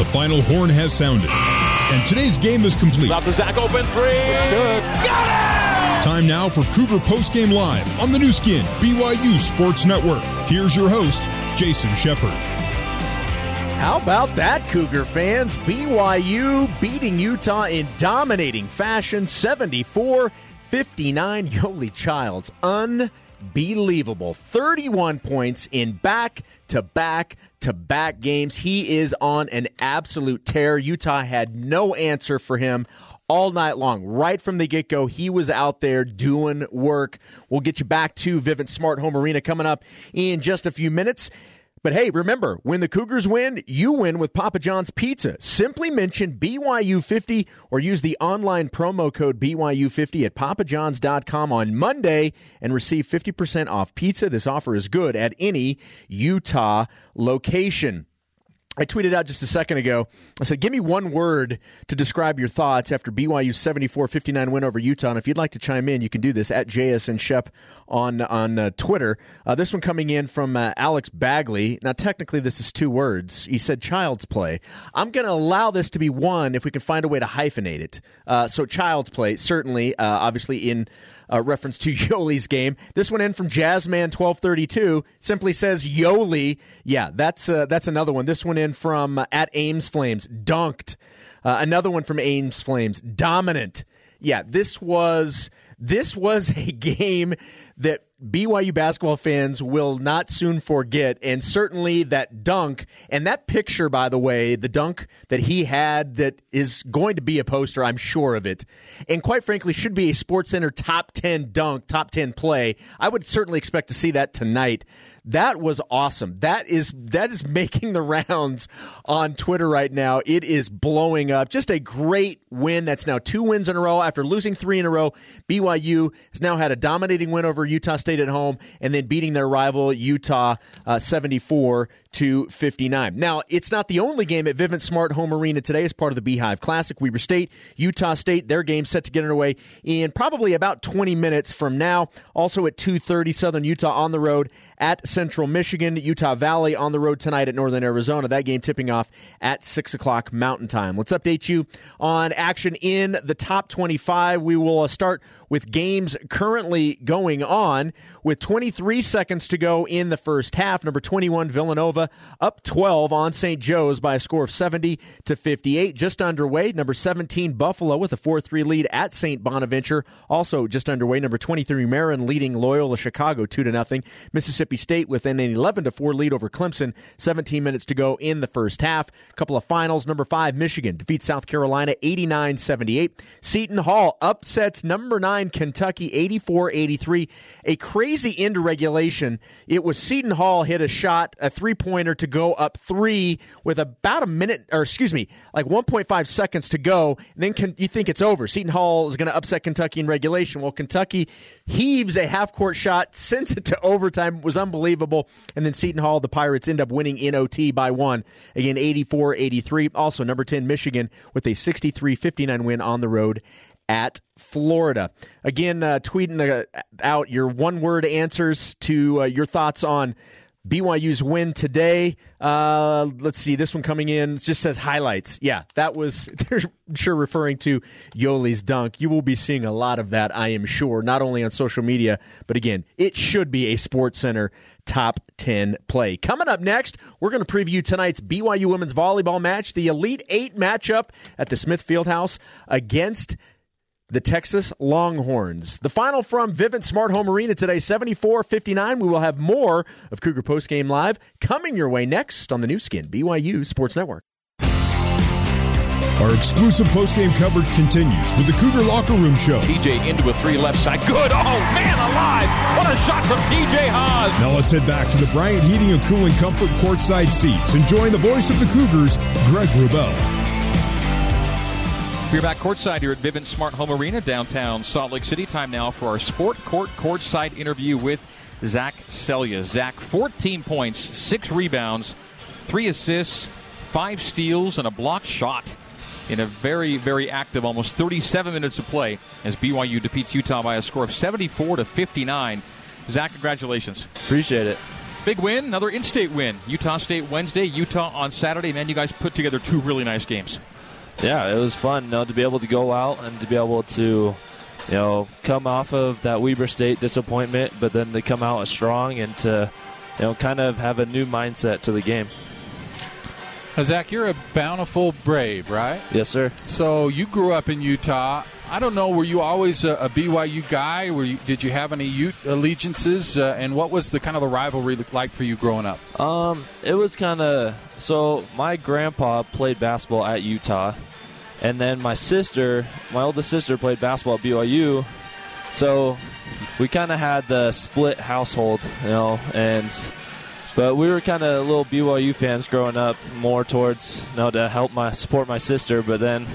The final horn has sounded, and today's game is complete. Out to Zach, open three. Good. Got it! Time now for Cougar Postgame Live on the new skin, BYU Sports Network. Here's your host, Jason Shepherd. How about that, Cougar fans? BYU beating Utah in dominating fashion, 74-59. Yoli Childs, unbelievable. 31 points in back-to-back games. He is on an absolute tear. Utah had no answer for him all night long. Right from the get-go, he was out there doing work. We'll get you back to Vivint Smart Home Arena coming up in just a few minutes. But hey, remember, when the Cougars win, you win with Papa John's Pizza. Simply mention BYU50 or use the online promo code BYU50 at papajohns.com on Monday and receive 50% off pizza. This offer is good at any Utah location. I tweeted out just a second ago, I said, give me one word to describe your thoughts after BYU's 74-59 win over Utah. And if you'd like to chime in, you can do this at JSN Shep on Twitter. This one coming in from Alex Bagley. Now, technically, this is two words. He said child's play. I'm going to allow this to be one if we can find a way to hyphenate it. So child's play, certainly, obviously in reference to Yoli's game. This one in from Jazzman1232 simply says Yoli. Yeah, that's another one. This one in from at Ames Flames, dunked. Another one from Ames Flames, dominant. Yeah, this was a game that BYU basketball fans will not soon forget, and certainly that dunk, and that picture, by the way, the dunk that he had that is going to be a poster, I'm sure of it, and quite frankly should be a SportsCenter top 10 dunk, top 10 play. I would certainly expect to see that tonight. That was awesome. That is making the rounds on Twitter right now. It is blowing up. Just a great win. That's now two wins in a row. After losing three in a row, BYU has now had a dominating win over Utah State at home and then beating their rival Utah 74-59. Now, it's not the only game at Vivint Smart Home Arena today as part of the Beehive Classic. Weber State, Utah State, their game set to get underway in probably about 20 minutes from now. Also at 2:30, Southern Utah on the road at Central Michigan, Utah Valley on the road tonight at Northern Arizona. That game tipping off at 6 o'clock Mountain Time. Let's update you on action in the top 25. We will start with games currently going on with 23 seconds to go in the first half. Number 21, Villanova, up 12 on St. Joe's by a score of 70-58. Just underway, number 17, Buffalo with a 4-3 lead at St. Bonaventure. Also just underway, number 23, Marin leading Loyola Chicago 2-0. Mississippi State with an 11-4 lead over Clemson. 17 minutes to go in the first half. A couple of finals. Number 5, Michigan defeats South Carolina 89-78. Seton Hall upsets number 9, Kentucky 84-83. A crazy end to regulation. It was Seton Hall hit a shot, a three-pointer to go up 3 with about 1.5 seconds to go. And then you think it's over. Seton Hall is going to upset Kentucky in regulation. Well, Kentucky heaves a half-court shot, sends it to overtime. It was unbelievable. And then Seton Hall, the Pirates, end up winning in OT by 1. Again, 84-83. Also, number 10, Michigan with a 63-59 win on the road at Florida. Again, tweeting out your one-word answers to your thoughts on BYU's win today. Let's see, this one coming in just says highlights. Yeah, that was, they're sure referring to Yoli's dunk. You will be seeing a lot of that, I am sure, not only on social media, but again, it should be a SportsCenter top 10 play. Coming up next, we're going to preview tonight's BYU women's volleyball match, the Elite 8 matchup at the Smith Fieldhouse against the Texas Longhorns. The final from Vivint Smart Home Arena today, 74-59. We will have more of Cougar Postgame Live coming your way next on the new skin, BYU Sports Network. Our exclusive postgame coverage continues with the Cougar Locker Room Show. TJ into a three left side. Good. Oh, man alive. What a shot from TJ Haas. Now let's head back to the Bryant Heating and Cooling Comfort courtside seats. Enjoying the voice of the Cougars, Greg Rubel. We're back courtside here at Vivint Smart Home Arena, downtown Salt Lake City. Time now for our Sport Court courtside interview with Zach Seljaas. Zach, 14 points, 6 rebounds, 3 assists, 5 steals, and a blocked shot in a very, very active almost 37 minutes of play as BYU defeats Utah by a score of 74-59. Zach, congratulations. Appreciate it. Big win, another in-state win. Utah State Wednesday, Utah on Saturday. Man, you guys put together two really nice games. Yeah, it was fun, you know, to be able to go out and to be able to, you know, come off of that Weber State disappointment, but then to come out strong and to, you know, kind of have a new mindset to the game. Now, Zach, you're a Bountiful Brave, right? Yes, sir. So you grew up in Utah. I don't know, were you always a BYU guy? Did you have any Ute allegiances? And what was the kind of the rivalry like for you growing up? It was kind of, so my grandpa played basketball at Utah. And then my oldest sister played basketball at BYU. So we kind of had the split household, you know, and but we were kind of little BYU fans growing up, more towards, you know, to help support my sister. But then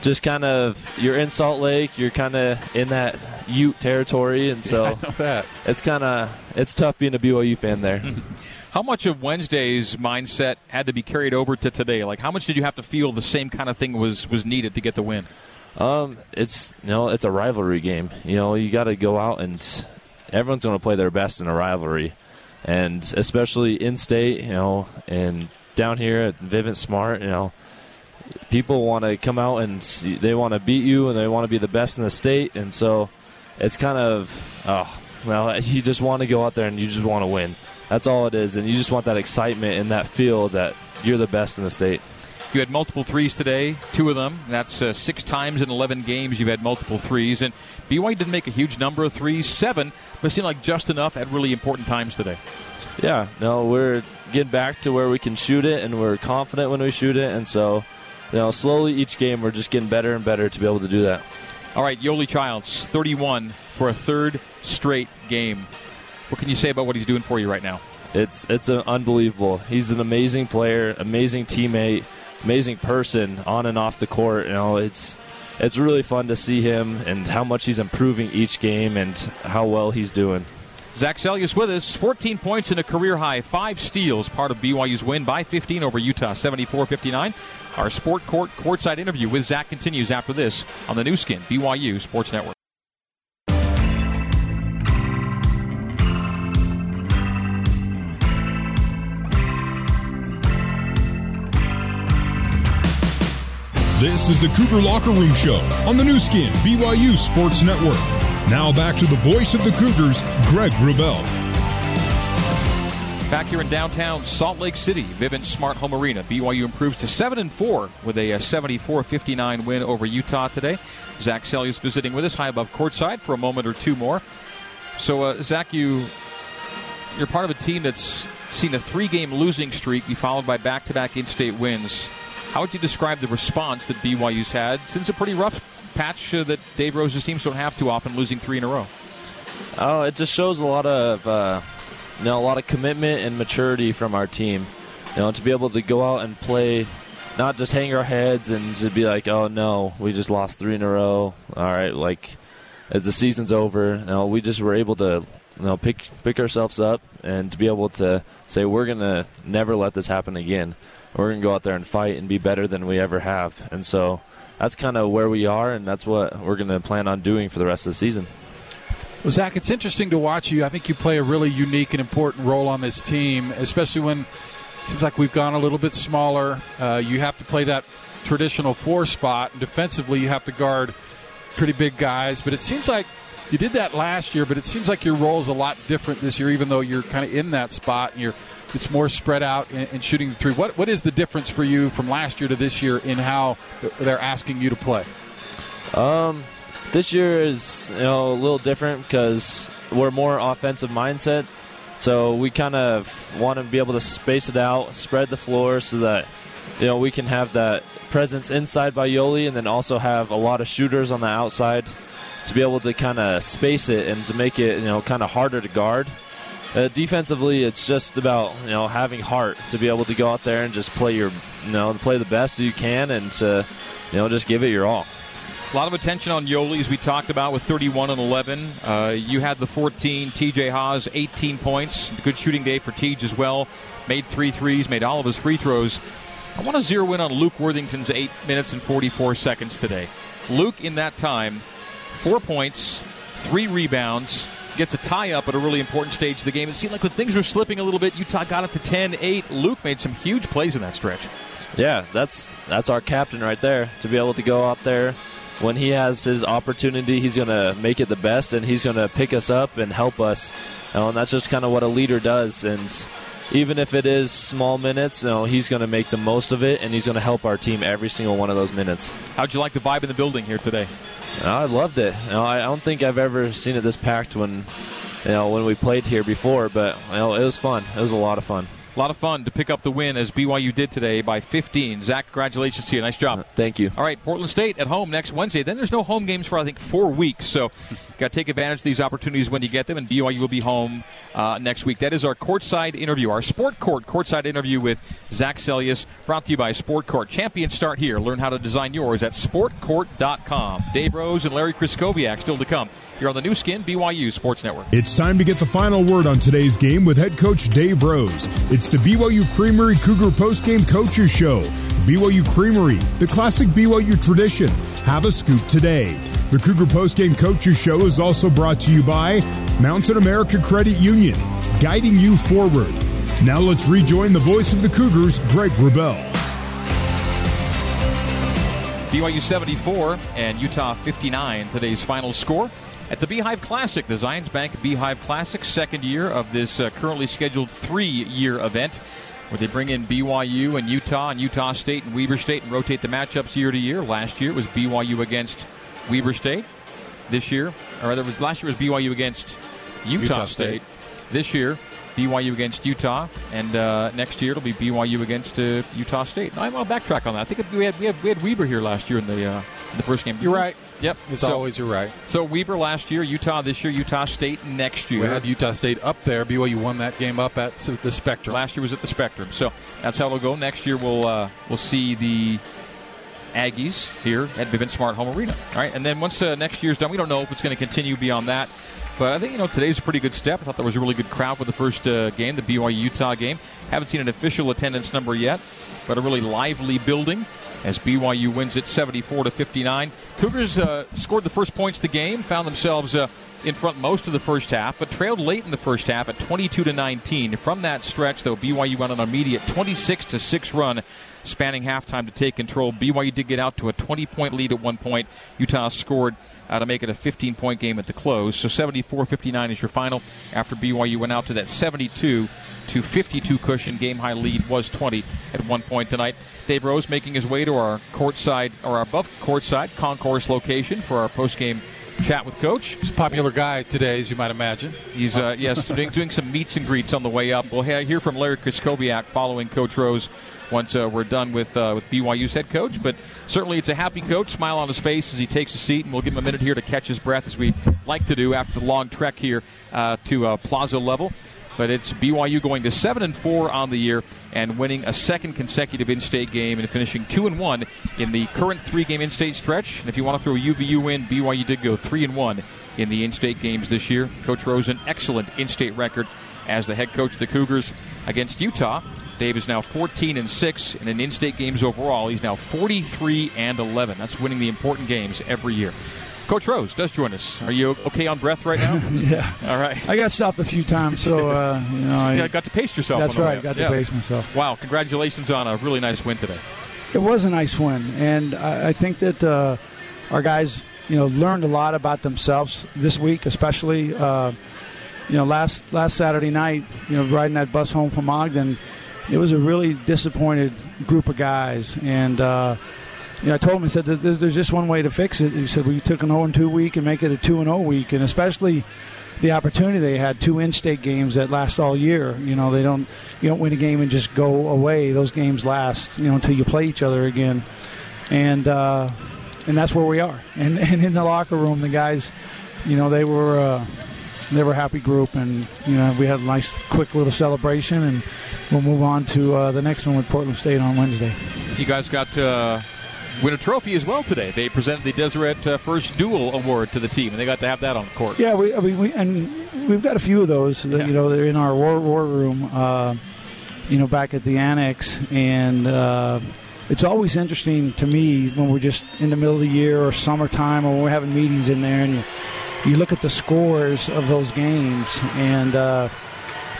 just kind of, you're in Salt Lake, you're kind of in that Ute territory. And so yeah, it's tough being a BYU fan there. How much of Wednesday's mindset had to be carried over to today? Like, how much did you have to feel the same kind of thing was needed to get the win? It's, you know, it's a rivalry game. You know, you got to go out and everyone's going to play their best in a rivalry. And especially in-state, you know, and down here at Vivint Smart, you know, people want to come out and they want to beat you and they want to be the best in the state. And so it's kind of, you just want to go out there and you just want to win. That's all it is. And you just want that excitement and that feel that you're the best in the state. You had multiple threes today, two of them. That's six times in 11 games you've had multiple threes. And BYU didn't make a huge number of threes, seven, but it seemed like just enough at really important times today. Yeah, no, we're getting back to where we can shoot it, and we're confident when we shoot it. And so, you know, slowly each game we're just getting better and better to be able to do that. All right, Yoli Childs, 31 for a third straight game. What can you say about what he's doing for you right now? It's unbelievable. He's an amazing player, amazing teammate. Amazing person on and off the court. You know, it's really fun to see him and how much he's improving each game and how well he's doing. Zach Seljaas with us, 14 points in a career high, 5 steals, part of BYU's win by 15 over Utah, 74-59. Our Sport Court courtside interview with Zach continues after this on the new skin, BYU Sports Network. This is the Cougar Locker Room Show on the new skin, BYU Sports Network. Now back to the voice of the Cougars, Greg Rubel. Back here in downtown Salt Lake City, Vivint Smart Home Arena. BYU improves to 7-4 with a 74-59 win over Utah today. Zach Seljaas visiting with us high above courtside for a moment or two more. So, Zach, you're part of a team that's seen a 3-game losing streak be followed by back-to-back in-state wins. How would you describe the response that BYU's had since a pretty rough patch that Dave Rose's teams don't have too often, losing 3 in a row? Oh, it just shows a lot of, a lot of commitment and maturity from our team. You know, to be able to go out and play, not just hang our heads and to be like, oh no, we just lost 3 in a row. All right, like the season's over. You know, we just were able to, you know, pick ourselves up and to be able to say we're gonna never let this happen again. We're going to go out there and fight and be better than we ever have. And so that's kind of where we are, and that's what we're going to plan on doing for the rest of the season. Well, Zach, it's interesting to watch you. I think you play a really unique and important role on this team, especially when it seems like we've gone a little bit smaller. You have to play that traditional 4 spot. Defensively, you have to guard pretty big guys. But it seems like you did that last year, but it seems like your role is a lot different this year, even though you're kind of in that spot and it's more spread out and shooting the three. What is the difference for you from last year to this year in how they're asking you to play? This year is, you know, a little different because we're more offensive mindset. So we kind of want to be able to space it out, spread the floor so that, you know, we can have that presence inside by Yoli and then also have a lot of shooters on the outside to be able to kind of space it and to make it, you know, kind of harder to guard. Defensively, it's just about, you know, having heart to be able to go out there and just play your, you know, play the best you can and to, you know, just give it your all. A lot of attention on Yoli, as we talked about, with 31 and 11. You had the 14. TJ Haas, 18 points. Good shooting day for TJ as well. Made 3 threes, made all of his free throws. I want to zero in on Luke Worthington's 8 minutes and 44 seconds today. Luke, in that time, 4 points, 3 rebounds, gets a tie-up at a really important stage of the game. It seemed like when things were slipping a little bit, Utah got it to 10-8. Luke made some huge plays in that stretch. Yeah, that's our captain right there. To be able to go out there when he has his opportunity, he's going to make it the best, and he's going to pick us up and help us. And that's just kind of what a leader does. And even if it is small minutes, he's going to make the most of it, and he's going to help our team every single one of those minutes. How'd you like the vibe in the building here today? I loved it. I don't think I've ever seen it this packed when we played here before, but it was fun. It was a lot of fun. A lot of fun to pick up the win as BYU did today by 15. Zach, congratulations to you. Nice job. Thank you. All right, Portland State at home next Wednesday. Then there's no home games for, I think, 4 weeks. So you've got to take advantage of these opportunities when you get them, and BYU will be home next week. That is our courtside interview, our Sport Court courtside interview with Zach Seljaas, brought to you by Sport Court. Champions start here. Learn how to design yours at sportcourt.com. Dave Rose and Larry Krystkowiak still to come here on the new skin, BYU Sports Network. It's time to get the final word on today's game with head coach Dave Rose. It's the BYU Creamery Cougar Postgame Coaches Show. BYU Creamery, the classic BYU tradition. Have a scoop today. The Cougar Postgame Coaches Show is also brought to you by Mountain America Credit Union, guiding you forward. Now let's rejoin the voice of the Cougars, Greg Rubel. BYU 74 and Utah 59, today's final score. At the Beehive Classic, the Zions Bank Beehive Classic, second year of this currently scheduled three-year event where they bring in BYU and Utah State and Weber State and rotate the matchups year to year. Last year it was BYU against Weber State. Last year was BYU against Utah State. This year, BYU against Utah, and next year it'll be BYU against Utah State. Now, I'll backtrack on that. I think we had Weber here last year in the first game. You're right. Yep. You're right. So Weber last year, Utah this year, Utah State next year. We had Utah State up there. BYU won that game up at the Spectrum. Last year was at the Spectrum. So that's how it'll go. Next year we'll see the Aggies here at Vivint Smart Home Arena. All right. And then once next year's done, we don't know if it's going to continue beyond that. But I think, today's a pretty good step. I thought there was a really good crowd for the first game, the BYU-Utah game. Haven't seen an official attendance number yet, but a really lively building as BYU wins it 74-59. Cougars scored the first points of the game, found themselves in front most of the first half, but trailed late in the first half at 22-19. From that stretch, though, BYU went on an immediate 26-6 run, spanning halftime to take control. BYU did get out to a 20-point lead at one point. Utah scored to make it a 15-point game at the close. So 74-59 is your final after BYU went out to that 72-52 cushion. Game-high lead was 20 at one point tonight. Dave Rose making his way to our courtside, or our above courtside concourse location for our postgame chat with Coach. He's a popular guy today, as you might imagine. He's doing some meets and greets on the way up. We'll hear from Larry Krystkowiak following Coach Rose once we're done with BYU's head coach. But certainly it's a happy coach, smile on his face as he takes a seat, and we'll give him a minute here to catch his breath, as we like to do after the long trek here to Plaza Level. But it's BYU going to 7-4 on the year and winning a second consecutive in-state game and finishing 2-1 in the current three-game in-state stretch. And if you want to throw a UVU in, BYU did go 3-1 in the in-state games this year. Coach Rose, an excellent in-state record as the head coach of the Cougars against Utah. Dave is now 14-6, and in in-state games overall, he's now 43-11. That's winning the important games every year. Coach Rose does join us. Are you okay on breath right now? Yeah. All right. I got stopped a few times, so I got to pace yourself. That's right. I got to pace myself. Wow! Congratulations on a really nice win today. It was a nice win, and I think that our guys, learned a lot about themselves this week, especially. Last Saturday night, riding that bus home from Ogden, it was a really disappointed group of guys, and. I told him, I said, there's just one way to fix it. He said, we took an 0-2 week and make it a 2-0 week, and especially the opportunity they had, two in-state games that last all year. You don't win a game and just go away. Those games last, until you play each other again. And that's where we are. And in the locker room, the guys, they were a happy group, and we had a nice, quick little celebration, and we'll move on to the next one with Portland State on Wednesday. You guys got to... win a trophy as well today. They presented the Deseret First Duel Award to the team, and they got to have that on the court. Yeah, we've got a few of those. That, yeah. They're in our war room, back at the annex, and it's always interesting to me when we're just in the middle of the year or summertime, or when we're having meetings in there, and you look at the scores of those games, and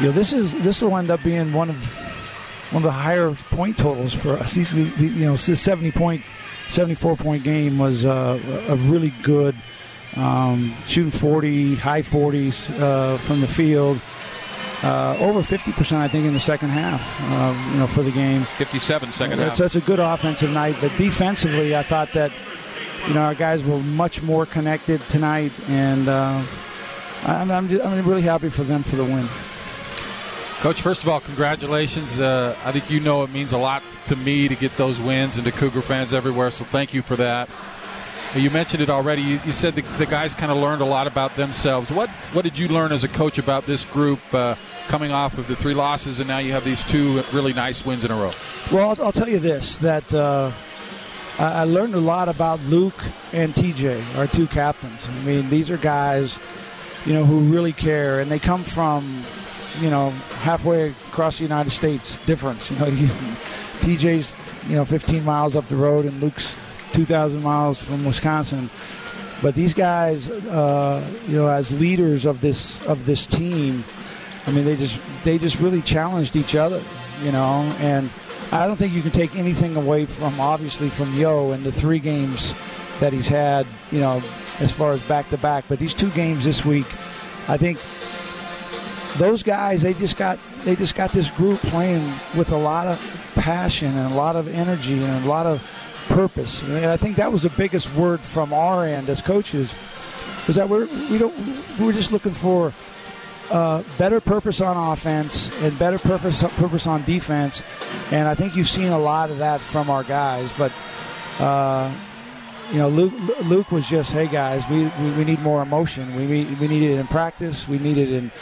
this will end up being one of the higher point totals for us. This 74-point game was a really good shooting 40, high 40s from the field. Over 50%, I think, in the second half, for the game. 57 second half. That's a good offensive night. But defensively, I thought that, our guys were much more connected tonight. And I'm really happy for them for the win. Coach, first of all, congratulations. I think it means a lot to me to get those wins and to Cougar fans everywhere. So thank you for that. You mentioned it already. You said the guys kind of learned a lot about themselves. What did you learn as a coach about this group coming off of the three losses, and now you have these two really nice wins in a row? Well, I'll tell you this, that I learned a lot about Luke and TJ, our two captains. I mean, these are guys, who really care, and they come from, halfway across the United States difference. TJ's, 15 miles up the road, and Luke's 2,000 miles from Wisconsin, but these guys, as leaders of this team, I mean, they just really challenged each other, And I don't think you can take anything away from Yo and the three games that he's had, as far as back to back. But these two games this week, I think those guys they just got this group playing with a lot of passion and a lot of energy and a lot of purpose. And I think that was the biggest word from our end as coaches, was that we're just looking for better purpose on offense and better purpose on defense. And I think you've seen a lot of that from our guys. But Luke was just, hey guys, we need more emotion. We need it in practice. We need it in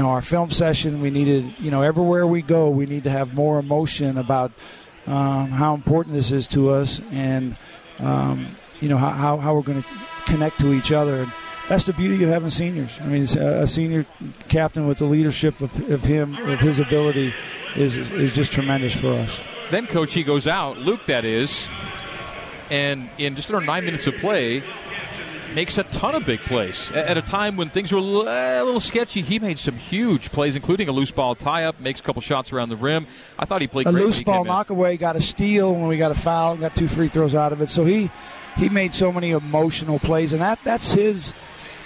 our film session. We need it everywhere we go. We need to have more emotion about how important this is to us, and how we're going to connect to each other. And that's the beauty of having seniors. I mean, a senior captain with the leadership of his ability is just tremendous for us. Then, Coach, he goes out, Luke that is, and in just around 9 minutes of play, makes a ton of big plays. At a time when things were a little sketchy, he made some huge plays, including a loose ball tie-up, makes a couple shots around the rim. I thought he played great. A loose ball knockaway, got a steal when we got a foul, and got two free throws out of it. So he made so many emotional plays, and that's his,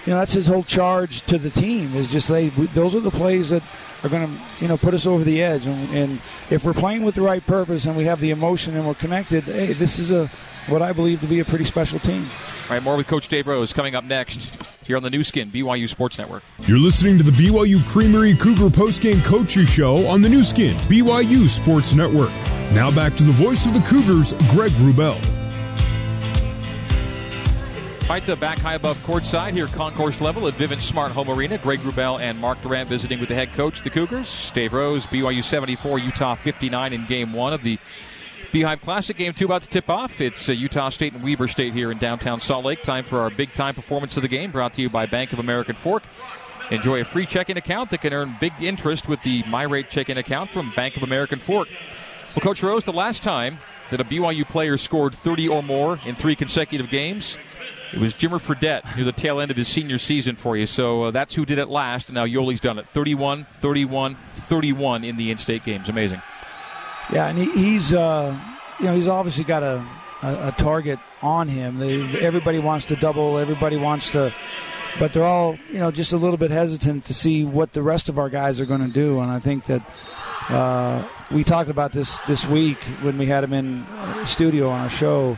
that's his whole charge to the team, is just those are the plays that are going to put us over the edge. And if we're playing with the right purpose and we have the emotion and we're connected, hey, this is what I believe to be a pretty special team. All right, more with Coach Dave Rose coming up next here on the new skin, BYU Sports Network. You're listening to the BYU Creamery Cougar Postgame Coaches Show on the new skin, BYU Sports Network. Now back to the voice of the Cougars, Greg Rubel. Pizza back high above courtside here, concourse level at Vivint Smart Home Arena. Greg Rubel and Mark Durant visiting with the head coach, the Cougars. Dave Rose, BYU 74, Utah 59 in Game 1 of the Beehive Classic. Game 2 about to tip off. It's Utah State and Weber State here in downtown Salt Lake. Time for our big-time performance of the game, brought to you by Bank of American Fork. Enjoy a free checking account that can earn big interest with the MyRate checking account from Bank of American Fork. Well, Coach Rose, the last time that a BYU player scored 30 or more in three consecutive games, it was Jimmer Fredette near the tail end of his senior season for you. So that's who did it last, and now Yoli's done it. 31, 31, 31 in the in-state games. Amazing. Yeah, and he's obviously got a target on him. Everybody wants to double. Everybody wants to, but they're all, just a little bit hesitant to see what the rest of our guys are going to do. And I think that we talked about this week when we had him in studio on our show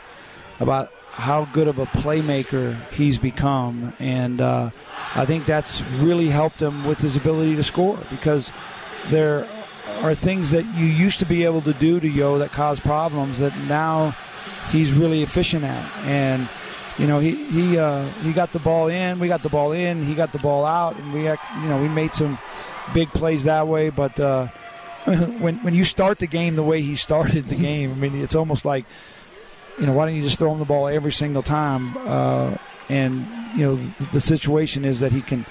about how good of a playmaker he's become, and I think that's really helped him with his ability to score, because there are things that you used to be able to do to Yo that cause problems that now he's really efficient at. And he got the ball in, we got the ball in, he got the ball out, and we made some big plays that way. But when you start the game the way he started the game, I mean, it's almost like, why don't you just throw him the ball every single time? And the situation is that he can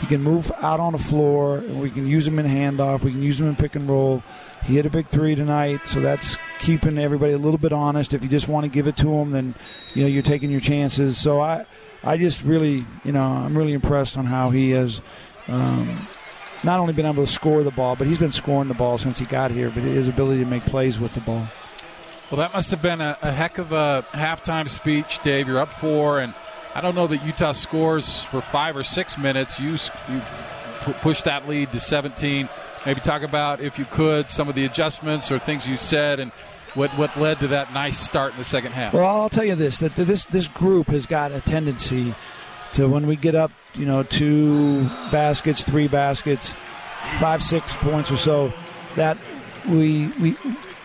He can move out on the floor, and we can use him in handoff. We can use him in pick and roll. He hit a big three tonight, so that's keeping everybody a little bit honest. If you just want to give it to him, then, you know, you're taking your chances. So I just really, you know, I'm really impressed on how he has not only been able to score the ball, but he's been scoring the ball since he got here, but his ability to make plays with the ball. Well, that must have been a heck of a halftime speech, Dave. You're up four, and I don't know that Utah scores for 5 or 6 minutes. You pushed that lead to 17. Maybe talk about, if you could, some of the adjustments or things you said and what led to that nice start in the second half. Well, I'll tell you this, that this group has got a tendency to, when we get up, you know, 2 baskets, 3 baskets, 5, 6 points or so, that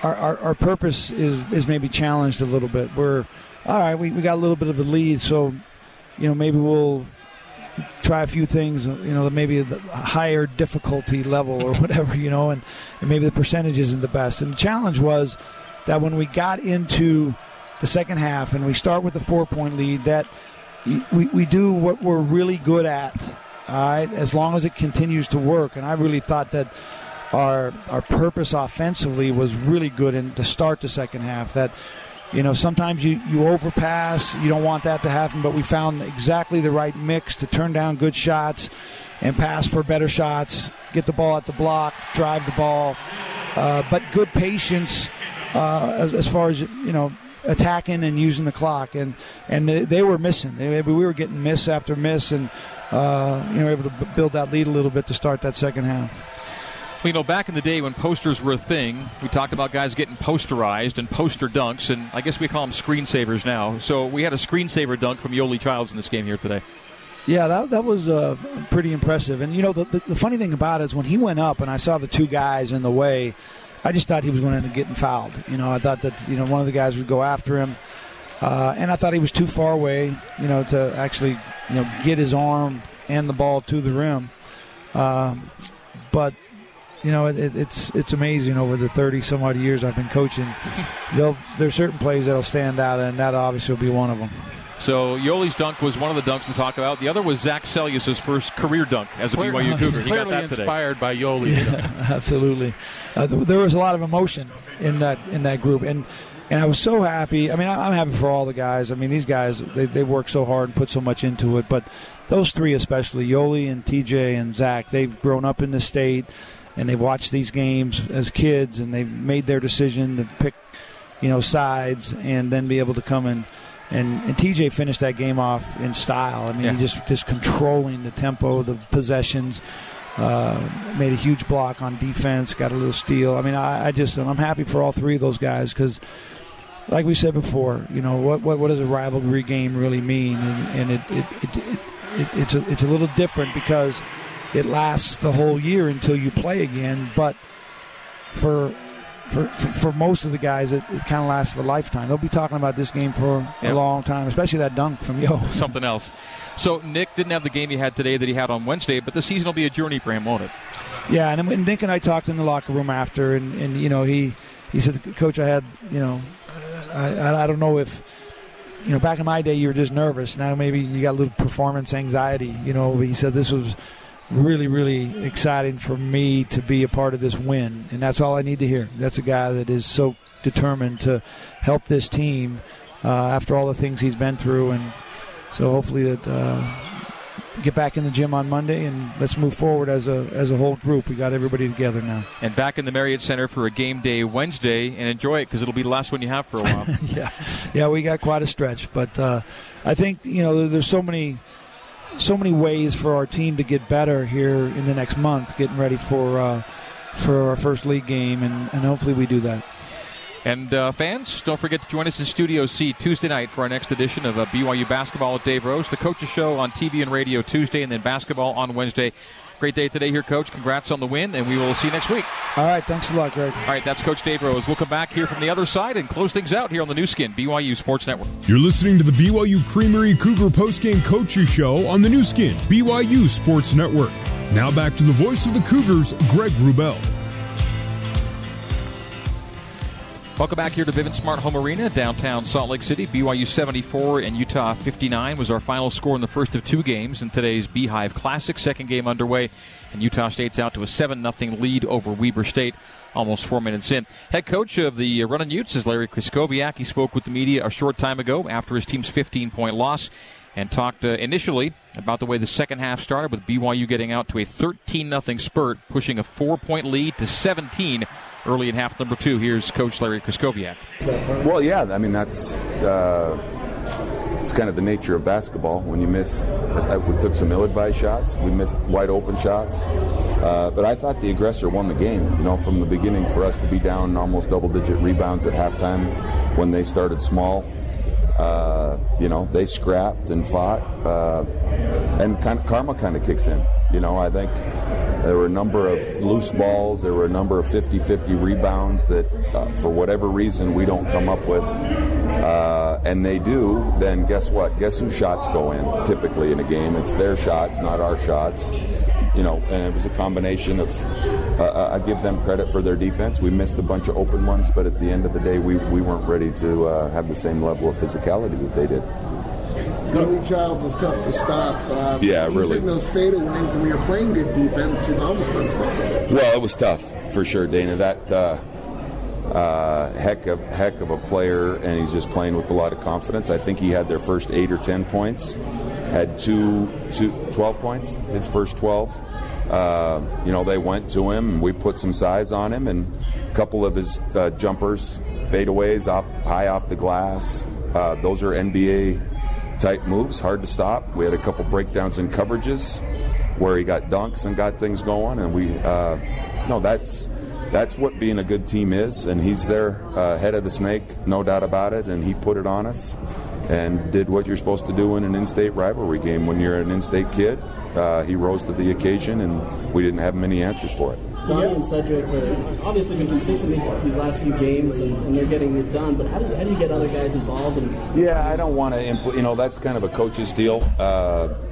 our purpose is maybe challenged a little bit. We're, all right, we got a little bit of a lead, so, you know, maybe we'll try a few things, you know, maybe the higher difficulty level or whatever, you know, and maybe the percentage isn't the best. And the challenge was that when we got into the second half and we start with a 4-point lead, that we do what we're really good at, all right, as long as it continues to work. And I really thought that our purpose offensively was really good in to start the second half, that, you know, sometimes you overpass. You don't want that to happen, but we found exactly the right mix to turn down good shots and pass for better shots, get the ball at the block, drive the ball. But good patience as far as, you know, attacking and using the clock. And they were missing. We were getting miss after miss, and, you know, able to build that lead a little bit to start that second half. Well, you know, back in the day when posters were a thing, we talked about guys getting posterized and poster dunks, and I guess we call them screensavers now. So we had a screensaver dunk from Yoli Childs in this game here today. Yeah, that was pretty impressive. And, you know, the funny thing about it is when he went up and I saw the two guys in the way, I just thought he was going to end up getting fouled. You know, I thought that, you know, one of the guys would go after him. And I thought he was too far away, you know, to actually, you know, get his arm and the ball to the rim. But... you know, it's amazing over the 30-some-odd years I've been coaching. There's certain plays that'll stand out, and that obviously will be one of them. So Yoli's dunk was one of the dunks to talk about. The other was Zach Seljaas' first career dunk as a BYU Cougar. He got that today. Inspired by Yoli. Yeah, absolutely. There was a lot of emotion in that group, and I was so happy. I mean, I'm happy for all the guys. I mean, these guys, they work so hard and put so much into it. But those three especially, Yoli and TJ and Zach, they've grown up in the state. And they watched these games as kids, and they made their decision to pick, you know, sides, and then be able to come in. And TJ finished that game off in style. I mean, yeah. Just controlling the tempo, the possessions, made a huge block on defense, got a little steal. I mean, I'm happy for all three of those guys because, like we said before, you know, what does a rivalry game really mean? And it's a little different because it lasts the whole year until you play again, but for most of the guys, it kind of lasts for a lifetime. They'll be talking about this game for a long time, especially that dunk from Yo. Something else. So Nick didn't have the game he had today that he had on Wednesday, but the season will be a journey for him, won't it? Yeah, and Nick and I talked in the locker room after, and you know, he said, Coach, I had, you know, I don't know if, you know, back in my day you were just nervous. Now maybe you got a little performance anxiety. You know, but he said this was really, really exciting for me to be a part of this win, and that's all I need to hear. That's a guy that is so determined to help this team after all the things he's been through, and so hopefully that get back in the gym on Monday and let's move forward as a whole group. We got everybody together now. And back in the Marriott Center for a game day Wednesday, and enjoy it because it'll be the last one you have for a while. yeah, we got quite a stretch, but I think, you know, there's so many ways for our team to get better here in the next month, getting ready for our first league game, and hopefully we do that. And fans, don't forget to join us in Studio C Tuesday night for our next edition of BYU Basketball with Dave Rose, the Coach's Show on TV and radio Tuesday, and then basketball on Wednesday. Great day today here, Coach. Congrats on the win, and we will see you next week. All right, thanks a lot, Greg. All right, that's Coach Dave Rose. We'll come back here from the other side and close things out here on the new skin, BYU Sports Network. You're listening to the BYU Creamery Cougar Postgame Coaches Show on the new skin, BYU Sports Network. Now back to the voice of the Cougars, Greg Rubel. Welcome back here to Vivint Smart Home Arena, downtown Salt Lake City. BYU 74 and Utah 59 was our final score in the first of two games in today's Beehive Classic. Second game underway, and Utah State's out to a 7-0 lead over Weber State almost 4 minutes in. Head coach of the Runnin' Utes is Larry Krystkowiak. He spoke with the media a short time ago after his team's 15-point loss and talked initially about the way the second half started, with BYU getting out to a 13-0 spurt, pushing a 4-point lead to 17 early in half number two. Here's Coach Larry Krystkowiak. Well, yeah, I mean, that's it's kind of the nature of basketball. When you miss, we took some ill-advised shots. We missed wide-open shots. But I thought the aggressor won the game, you know, from the beginning. For us to be down almost double-digit rebounds at halftime when they started small, you know, they scrapped and fought. And kind of karma kind of kicks in. You know, I think there were a number of loose balls. There were a number of 50-50 rebounds that, for whatever reason, we don't come up with. And they do, then guess what? Guess whose shots go in, typically, in a game? It's their shots, not our shots. You know, and it was a combination of, I give them credit for their defense. We missed a bunch of open ones, but at the end of the day, we weren't ready to have the same level of physicality that they did. Yoli Childs is tough to stop. Yeah, really. He's in those fadeaways, and when you're playing good defense, he's almost unstoppable. Well, it was tough, for sure, Dana. That heck of a player, and he's just playing with a lot of confidence. I think he had their first 8 or 10 points, had 12 points, his first 12. You know, they went to him, and we put some size on him, and a couple of his jumpers, fadeaways, high off the glass. Those are NBA type moves, hard to stop. We had a couple breakdowns in coverages where he got dunks and got things going, and we that's what being a good team is, and he's there, head of the snake, no doubt about it, and he put it on us and did what you're supposed to do in an in-state rivalry game. When you're an in-state kid, he rose to the occasion, and we didn't have many answers for it. Donovan and Cedric have obviously been consistent these last few games, and they're getting it done, but how do you get other guys involved? Yeah, I don't want to that's kind of a coach's deal.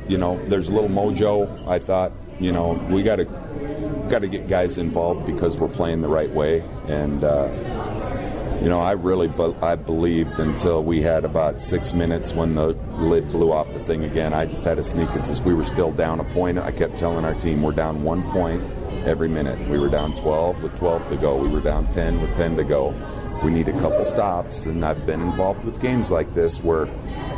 You know, there's a little mojo. I thought, you know, we got to get guys involved because we're playing the right way. And, you know, I believed until we had about 6 minutes when the lid blew off the thing again. I just had a sneak, and since we were still down a point, I kept telling our team we're down 1 point. Every minute. We were down 12 with 12 to go. We were down 10 with 10 to go. We need a couple stops, and I've been involved with games like this where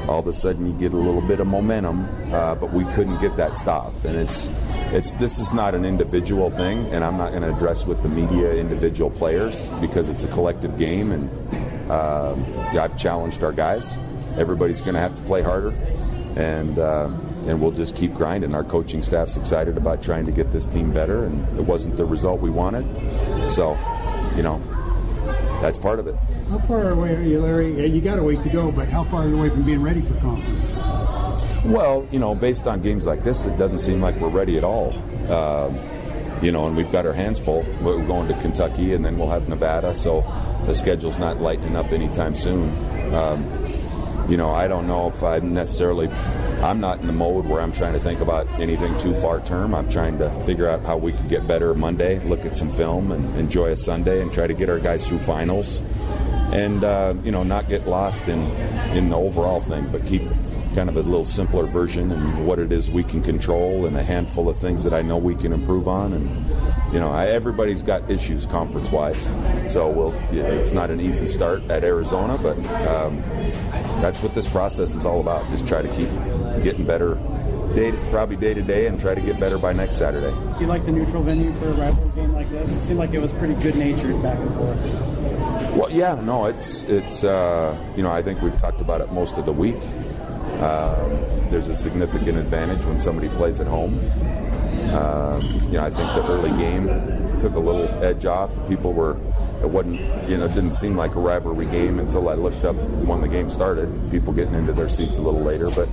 all of a sudden you get a little bit of momentum, but we couldn't get that stop. And this is not an individual thing, and I'm not going to address with the media individual players because it's a collective game, and I've challenged our guys. Everybody's going to have to play harder, and we'll just keep grinding. Our coaching staff's excited about trying to get this team better, and it wasn't the result we wanted. So, you know, that's part of it. How far away are you, Larry? You got a ways to go, but how far are you away from being ready for conference? Well, you know, based on games like this, it doesn't seem like we're ready at all. You know, and we've got our hands full. We're going to Kentucky, and then we'll have Nevada, so the schedule's not lightening up anytime soon. You know, I don't know if I'm not in the mode where I'm trying to think about anything too far term. I'm trying to figure out how we can get better Monday, look at some film, and enjoy a Sunday, and try to get our guys through finals, and you know, not get lost in the overall thing, but keep kind of a little simpler version and what it is we can control, and a handful of things that I know we can improve on. And you know, everybody's got issues conference-wise, so it's not an easy start at Arizona, but that's what this process is all about. Just try to keep getting better, probably day to day, and try to get better by next Saturday. Do you like the neutral venue for a rivalry game like this? It seemed like it was pretty good-natured back and forth. Well, yeah, no, it's you know, I think we've talked about it most of the week. There's a significant advantage when somebody plays at home. You know, I think the early game took a little edge off. People were, it wasn't, you know, it didn't seem like a rivalry game until I looked up when the game started. People getting into their seats a little later, but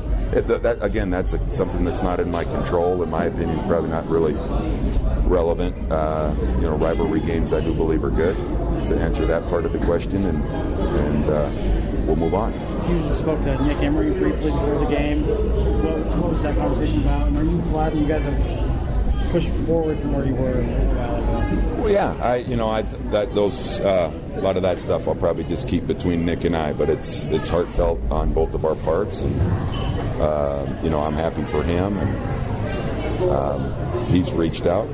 that's something that's not in my control. In my opinion, probably not really relevant. You know, rivalry games I do believe are good. To answer that part of the question, and we'll move on. You spoke to Nick Emery briefly before the game. What was that conversation about? And are you glad that you guys have pushed forward from where you were a little while ago? Well, yeah, a lot of that stuff I'll probably just keep between Nick and I, but it's heartfelt on both of our parts, and I'm happy for him, and he's reached out.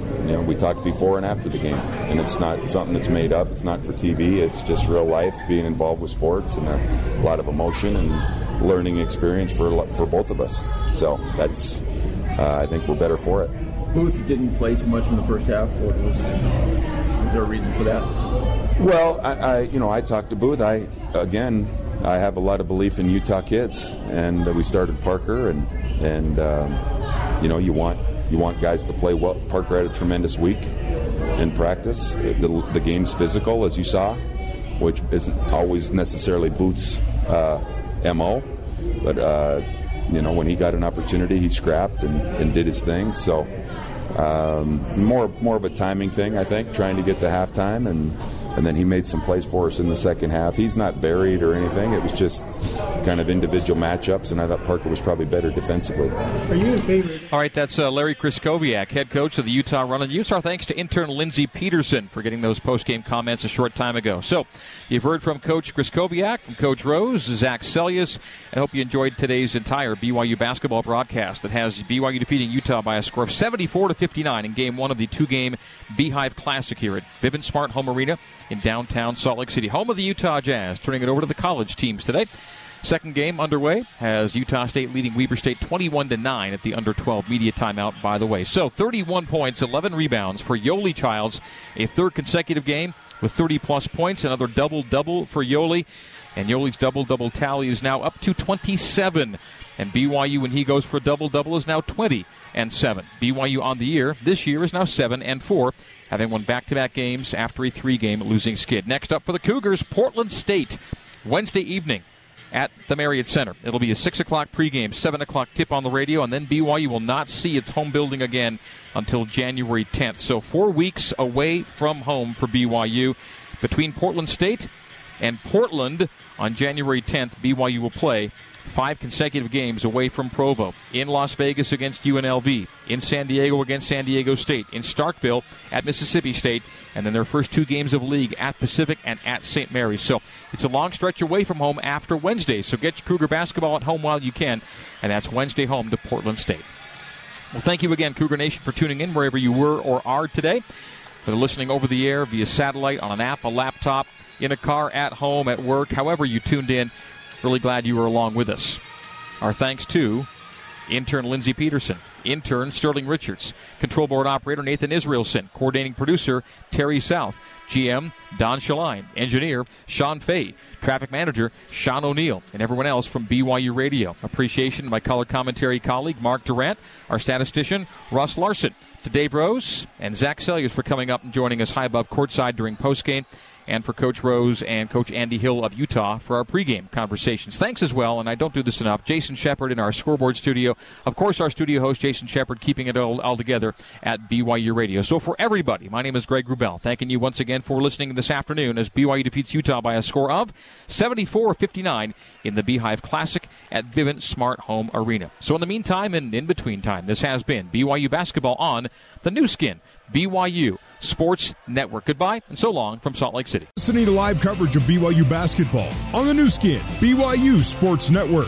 We talked before and after the game, and it's not something that's made up. It's not for TV. It's just real life, being involved with sports, and a lot of emotion and learning experience for both of us. So that's, I think we're better for it. Booth didn't play too much in the first half. Was there a reason for that? Well, I talked to Booth. I have a lot of belief in Utah kids, and we started Parker, and you want guys to play well. Parker had a tremendous week in practice. The game's physical, as you saw, which isn't always necessarily Booth's MO. But, when he got an opportunity, he scrapped and did his thing. So more of a timing thing, I think, trying to get to halftime. And then he made some plays for us in the second half. He's not buried or anything. It was just kind of individual matchups, and I thought Parker was probably better defensively. Are you in favor? All right, that's Larry Krystkowiak, head coach of the Utah Running Utes. Our thanks to intern Lindsey Peterson for getting those postgame comments a short time ago. So you've heard from Coach Krystkowiak, from Coach Rose, Zach Seljaas. I hope you enjoyed today's entire BYU basketball broadcast that has BYU defeating Utah by a score of 74-59 in Game 1 of the two-game Beehive Classic here at Vivint Smart Home Arena in downtown Salt Lake City, home of the Utah Jazz. Turning it over to the college teams today. Second game underway has Utah State leading Weber State 21-9 at the under-12 media timeout, by the way. So 31 points, 11 rebounds for Yoli Childs, a third consecutive game with 30-plus points, another double-double for Yoli. And Yoli's double-double tally is now up to 27. And BYU, when he goes for a double-double, is now 20-7. BYU on the year this year is now 7-4, having won back-to-back games after a three-game losing skid. Next up for the Cougars, Portland State, Wednesday evening at the Marriott Center. It'll be a 6 o'clock pregame, 7 o'clock tip on the radio, and then BYU will not see its home building again until January 10th. So 4 weeks away from home for BYU. Between Portland State and Portland on January 10th, BYU will play 5 consecutive games away from Provo, in Las Vegas against UNLV, in San Diego against San Diego State, in Starkville at Mississippi State, and then their first two games of league at Pacific and at St. Mary's. So it's a long stretch away from home after Wednesday, so get your Cougar basketball at home while you can, and that's Wednesday home to Portland State. Well, thank you again, Cougar Nation, for tuning in wherever you were or are today. They're listening over the air, via satellite, on an app, a laptop, in a car, at home, at work, however you tuned in. Really glad you were along with us. Our thanks to intern Lindsey Peterson, intern Sterling Richards, control board operator Nathan Israelson, coordinating producer Terry South, GM Don Shaline, engineer Sean Fay, traffic manager Sean O'Neill, and everyone else from BYU Radio. Appreciation to my color commentary colleague Mark Durant, our statistician Russ Larson, to Dave Rose and Zach Seljaas for coming up and joining us high above courtside during postgame, and for Coach Rose and Coach Andy Hill of Utah for our pregame conversations. Thanks as well, and I don't do this enough, Jason Shepherd in our scoreboard studio. Of course, our studio host, Jason Shepherd, keeping it all together at BYU Radio. So for everybody, my name is Greg Rubel, thanking you once again for listening this afternoon as BYU defeats Utah by a score of 74-59 in the Beehive Classic at Vivint Smart Home Arena. So in the meantime and in between time, this has been BYU Basketball on the new skin, BYU Sports Network. Goodbye, and so long from Salt Lake City. Listening to live coverage of BYU basketball on the new skin, BYU Sports Network.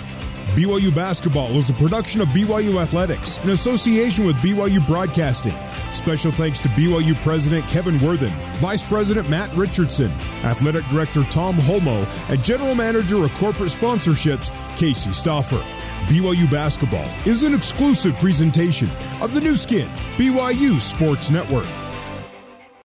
BYU Basketball is a production of BYU Athletics in association with BYU Broadcasting. Special thanks to BYU President Kevin Worthen, Vice President Matt Richardson, Athletic Director Tom Holmoe, and General Manager of Corporate Sponsorships, Casey Stauffer. BYU Basketball is an exclusive presentation of the new skin, BYU Sports Network.